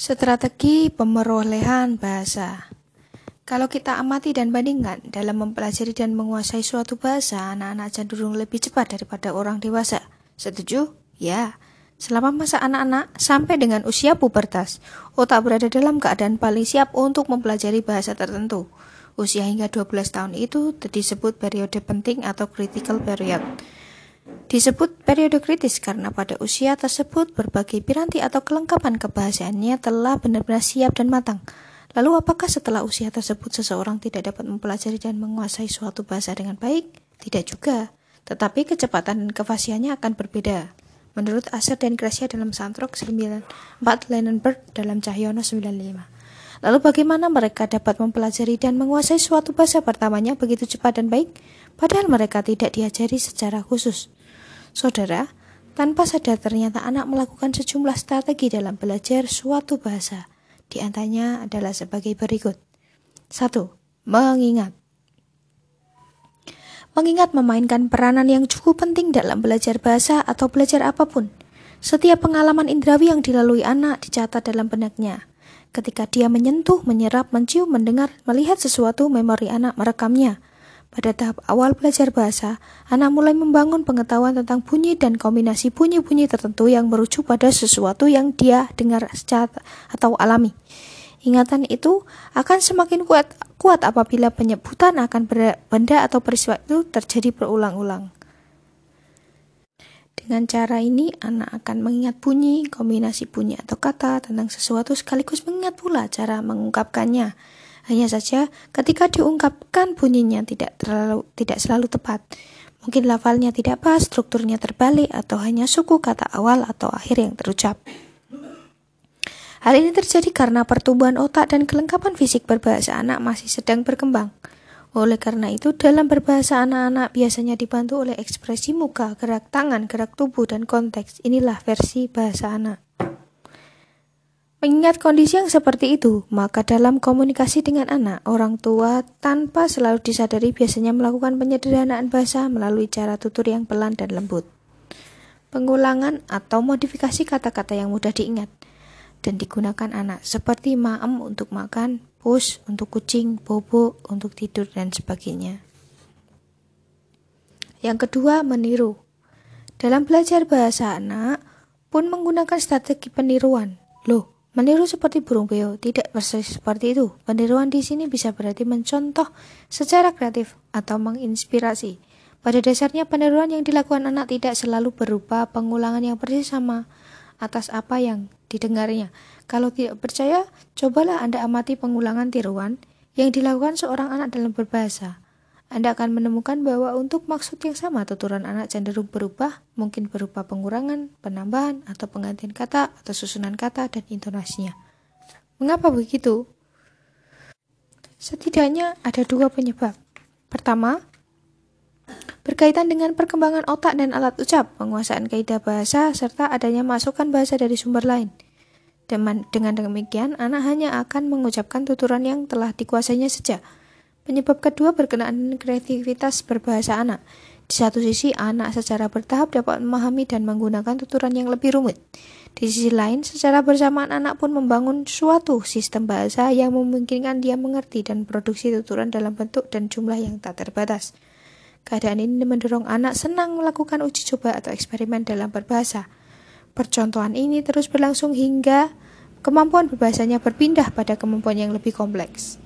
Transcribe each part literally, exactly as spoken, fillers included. Strategi pemerolehan bahasa. Kalau kita amati dan bandingkan, dalam mempelajari dan menguasai suatu bahasa, anak-anak cenderung lebih cepat daripada orang dewasa. Setuju? Ya. Selama masa anak-anak sampai dengan usia pubertas, otak berada dalam keadaan paling siap untuk mempelajari bahasa tertentu. Usia hingga dua belas tahun itu disebut periode penting atau critical period. Disebut periode kritis karena pada usia tersebut berbagai piranti atau kelengkapan kebahasaannya telah benar-benar siap dan matang. Lalu apakah setelah usia tersebut seseorang tidak dapat mempelajari dan menguasai suatu bahasa dengan baik? Tidak juga, tetapi kecepatan dan kefasihannya akan berbeda. Menurut Asher dan Gracia dalam Santrok sembilan puluh empat, Lennenberg dalam Cahyono sembilan puluh lima. Lalu bagaimana mereka dapat mempelajari dan menguasai suatu bahasa pertamanya begitu cepat dan baik? Padahal mereka tidak diajari secara khusus. Saudara, tanpa sadar ternyata anak melakukan sejumlah strategi dalam belajar suatu bahasa. Di antaranya adalah sebagai berikut. satu. Mengingat. Mengingat memainkan peranan yang cukup penting dalam belajar bahasa atau belajar apapun. Setiap pengalaman indrawi yang dilalui anak dicatat dalam benaknya. Ketika dia menyentuh, menyerap, mencium, mendengar, melihat sesuatu, memori anak merekamnya. Pada tahap awal belajar bahasa, anak mulai membangun pengetahuan tentang bunyi dan kombinasi bunyi-bunyi tertentu yang merujuk pada sesuatu yang dia dengar secara atau alami. Ingatan itu akan semakin kuat, kuat apabila penyebutan akan benda atau peristiwa itu terjadi berulang-ulang. Dengan cara ini, anak akan mengingat bunyi, kombinasi bunyi atau kata tentang sesuatu sekaligus mengingat pula cara mengungkapkannya. Hanya saja ketika diungkapkan bunyinya tidak terlalu tidak selalu tepat. Mungkin lafalnya tidak pas, strukturnya terbalik, atau hanya suku kata awal atau akhir yang terucap. Hal ini terjadi karena pertumbuhan otak dan kelengkapan fisik berbahasa anak masih sedang berkembang. Oleh karena itu, dalam berbahasa anak-anak biasanya dibantu oleh ekspresi muka, gerak tangan, gerak tubuh, dan konteks. Inilah versi bahasa anak. Mengingat kondisi yang seperti itu, maka dalam komunikasi dengan anak, orang tua tanpa selalu disadari biasanya melakukan penyederhanaan bahasa melalui cara tutur yang pelan dan lembut. Pengulangan atau modifikasi kata-kata yang mudah diingat dan digunakan anak, seperti maem untuk makan, pus untuk kucing, bobo untuk tidur, dan sebagainya. Yang kedua, meniru. Dalam belajar bahasa anak pun menggunakan strategi peniruan. Loh, meniru seperti burung beo, tidak persis seperti itu. Peniruan di sini bisa berarti mencontoh secara kreatif atau menginspirasi. Pada dasarnya peniruan yang dilakukan anak tidak selalu berupa pengulangan yang persis sama atas apa yang didengarnya. Kalau tidak percaya, cobalah Anda amati pengulangan tiruan yang dilakukan seorang anak dalam berbahasa. Anda akan menemukan bahwa untuk maksud yang sama, tuturan anak cenderung berubah, mungkin berupa pengurangan, penambahan, atau penggantian kata, atau susunan kata, dan intonasinya. Mengapa begitu? Setidaknya ada dua penyebab. Pertama, berkaitan dengan perkembangan otak dan alat ucap, penguasaan kaidah bahasa, serta adanya masukan bahasa dari sumber lain. Dengan demikian, anak hanya akan mengucapkan tuturan yang telah dikuasainya sejak. Penyebab kedua berkenaan dengan kreativitas berbahasa anak. Di satu sisi, anak secara bertahap dapat memahami dan menggunakan tuturan yang lebih rumit. Di sisi lain, secara bersamaan anak pun membangun suatu sistem bahasa yang memungkinkan dia mengerti dan produksi tuturan dalam bentuk dan jumlah yang tak terbatas. Keadaan ini mendorong anak senang melakukan uji coba atau eksperimen dalam berbahasa. Percontohan ini terus berlangsung hingga kemampuan berbahasanya berpindah pada kemampuan yang lebih kompleks.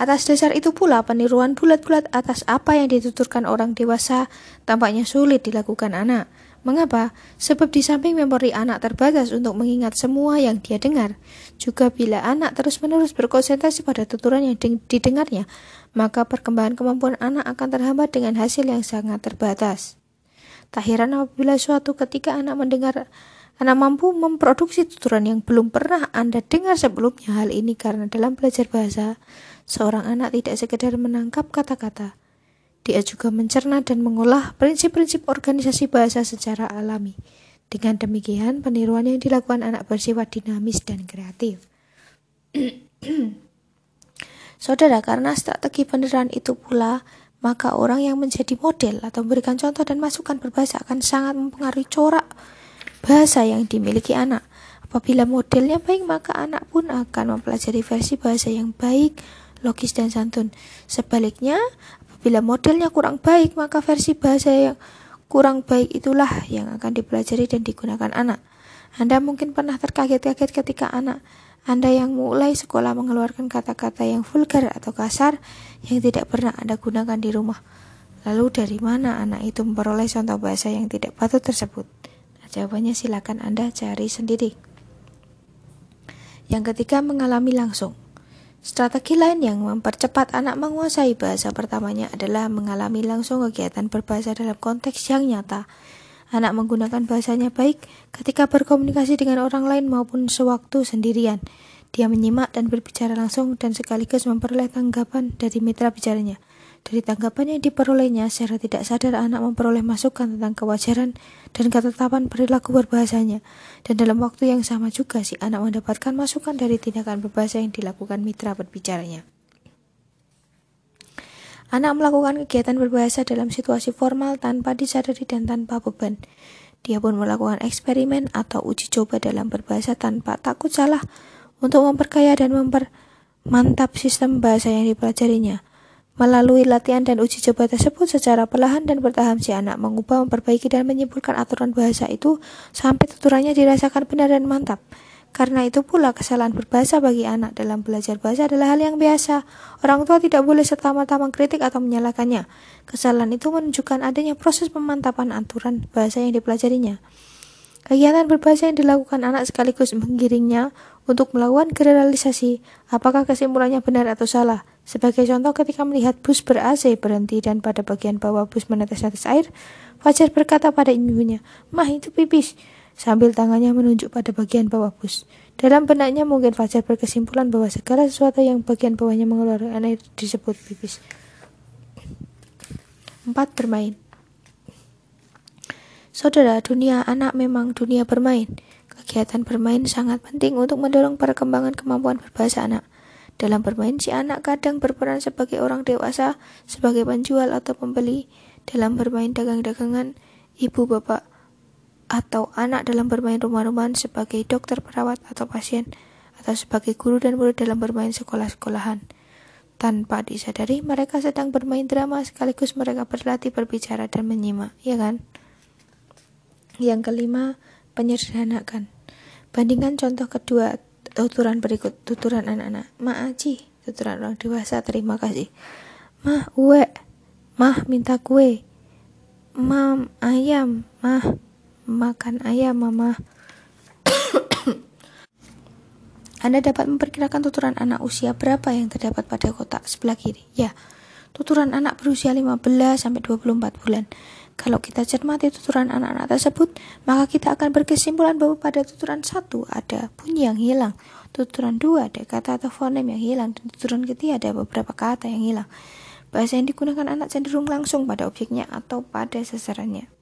Atas dasar itu pula, peniruan bulat-bulat atas apa yang dituturkan orang dewasa tampaknya sulit dilakukan anak. Mengapa? Sebab di samping memori anak terbatas untuk mengingat semua yang dia dengar, juga bila anak terus-menerus berkonsentrasi pada tuturan yang didengarnya, maka perkembangan kemampuan anak akan terhambat dengan hasil yang sangat terbatas. Tak heran apabila suatu ketika anak mendengar Anak mampu memproduksi tuturan yang belum pernah Anda dengar sebelumnya. Hal ini karena dalam belajar bahasa, seorang anak tidak sekedar menangkap kata-kata. Dia juga mencerna dan mengolah prinsip-prinsip organisasi bahasa secara alami. Dengan demikian, peniruan yang dilakukan anak bersifat dinamis dan kreatif. Saudara, karena strategi peniruan itu pula, maka orang yang menjadi model atau memberikan contoh dan masukan berbahasa akan sangat mempengaruhi corak bahasa yang dimiliki anak. Apabila modelnya baik, maka anak pun akan mempelajari versi bahasa yang baik, logis, dan santun. Sebaliknya, apabila modelnya kurang baik, maka versi bahasa yang kurang baik itulah yang akan dipelajari dan digunakan anak. Anda mungkin pernah terkaget-kaget ketika anak Anda yang mulai sekolah mengeluarkan kata-kata yang vulgar atau kasar yang tidak pernah Anda gunakan di rumah. Lalu dari mana anak itu memperoleh contoh bahasa yang tidak patut tersebut? Nah, jawabannya silakan Anda cari sendiri. Yang ketiga, mengalami langsung. Strategi lain yang mempercepat anak menguasai bahasa pertamanya adalah mengalami langsung kegiatan berbahasa dalam konteks yang nyata. Anak menggunakan bahasanya baik ketika berkomunikasi dengan orang lain maupun sewaktu sendirian. Dia menyimak dan berbicara langsung dan sekaligus memperoleh tanggapan dari mitra bicaranya. Dari tanggapan yang diperolehnya, secara tidak sadar anak memperoleh masukan tentang kewajaran dan ketetapan perilaku berbahasanya. Dan dalam waktu yang sama juga si anak mendapatkan masukan dari tindakan berbahasa yang dilakukan mitra berbicaranya. Anak melakukan kegiatan berbahasa dalam situasi formal tanpa disadari dan tanpa beban. Dia pun melakukan eksperimen atau uji coba dalam berbahasa tanpa takut salah untuk memperkaya dan mempermantap sistem bahasa yang dipelajarinya. Melalui latihan dan uji coba tersebut secara perlahan dan bertahap si anak mengubah, memperbaiki, dan menyimpulkan aturan bahasa itu sampai tuturannya dirasakan benar dan mantap. Karena itu pula kesalahan berbahasa bagi anak dalam belajar bahasa adalah hal yang biasa. Orang tua tidak boleh serta-merta mengkritik atau menyalahkannya. Kesalahan itu menunjukkan adanya proses pemantapan aturan bahasa yang dipelajarinya. Kegiatan berbahasa yang dilakukan anak sekaligus menggiringnya untuk melakukan generalisasi, apakah kesimpulannya benar atau salah. Sebagai contoh, ketika melihat bus ber-A C berhenti dan pada bagian bawah bus menetes-netes air, Fajar berkata pada ibunya, "Mah, itu pipis," sambil tangannya menunjuk pada bagian bawah bus. Dalam benaknya mungkin Fajar berkesimpulan bahwa segala sesuatu yang bagian bawahnya mengeluarkan air disebut pipis. Empat, bermain. Saudara, dunia anak memang dunia bermain. Kegiatan bermain sangat penting untuk mendorong perkembangan kemampuan berbahasa anak. Dalam bermain, si anak kadang berperan sebagai orang dewasa, sebagai penjual atau pembeli. Dalam bermain dagang-dagangan, ibu, bapak, atau anak dalam bermain rumah-rumahan sebagai dokter, perawat, atau pasien, atau sebagai guru dan murid dalam bermain sekolah-sekolahan. Tanpa disadari, mereka sedang bermain drama sekaligus mereka berlatih berbicara dan menyimak, ya kan? Yang kelima, penyederhanakan. Bandingkan contoh kedua tuturan berikut. Tuturan anak-anak, "Ma, aji." Tuturan orang dewasa, "Terima kasih." "Mah, uwe." "Mah, minta kue." "Mam, ayam." "Mah, makan ayam, mama." Anda dapat memperkirakan tuturan anak usia berapa yang terdapat pada kotak sebelah kiri? Ya, tuturan anak berusia lima belas sampai dua puluh empat bulan. Kalau kita cermati tuturan anak-anak tersebut, maka kita akan berkesimpulan bahwa pada tuturan satu ada bunyi yang hilang, tuturan dua ada kata atau fonem yang hilang, dan tuturan ketiga ada beberapa kata yang hilang. Bahasa yang digunakan anak cenderung langsung pada objeknya atau pada sasarannya.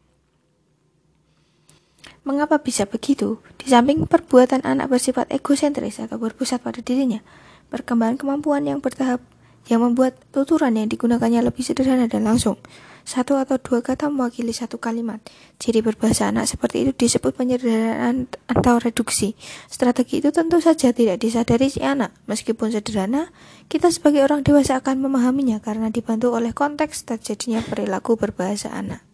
Mengapa bisa begitu? Di samping perbuatan anak bersifat egosentris atau berpusat pada dirinya, perkembangan kemampuan yang bertahap yang membuat tuturan yang digunakannya lebih sederhana dan langsung. Satu atau dua kata mewakili satu kalimat. Ciri berbahasa anak seperti itu disebut penyederhanaan atau reduksi. Strategi itu tentu saja tidak disadari si anak. Meskipun sederhana, kita sebagai orang dewasa akan memahaminya karena dibantu oleh konteks terjadinya perilaku berbahasa anak.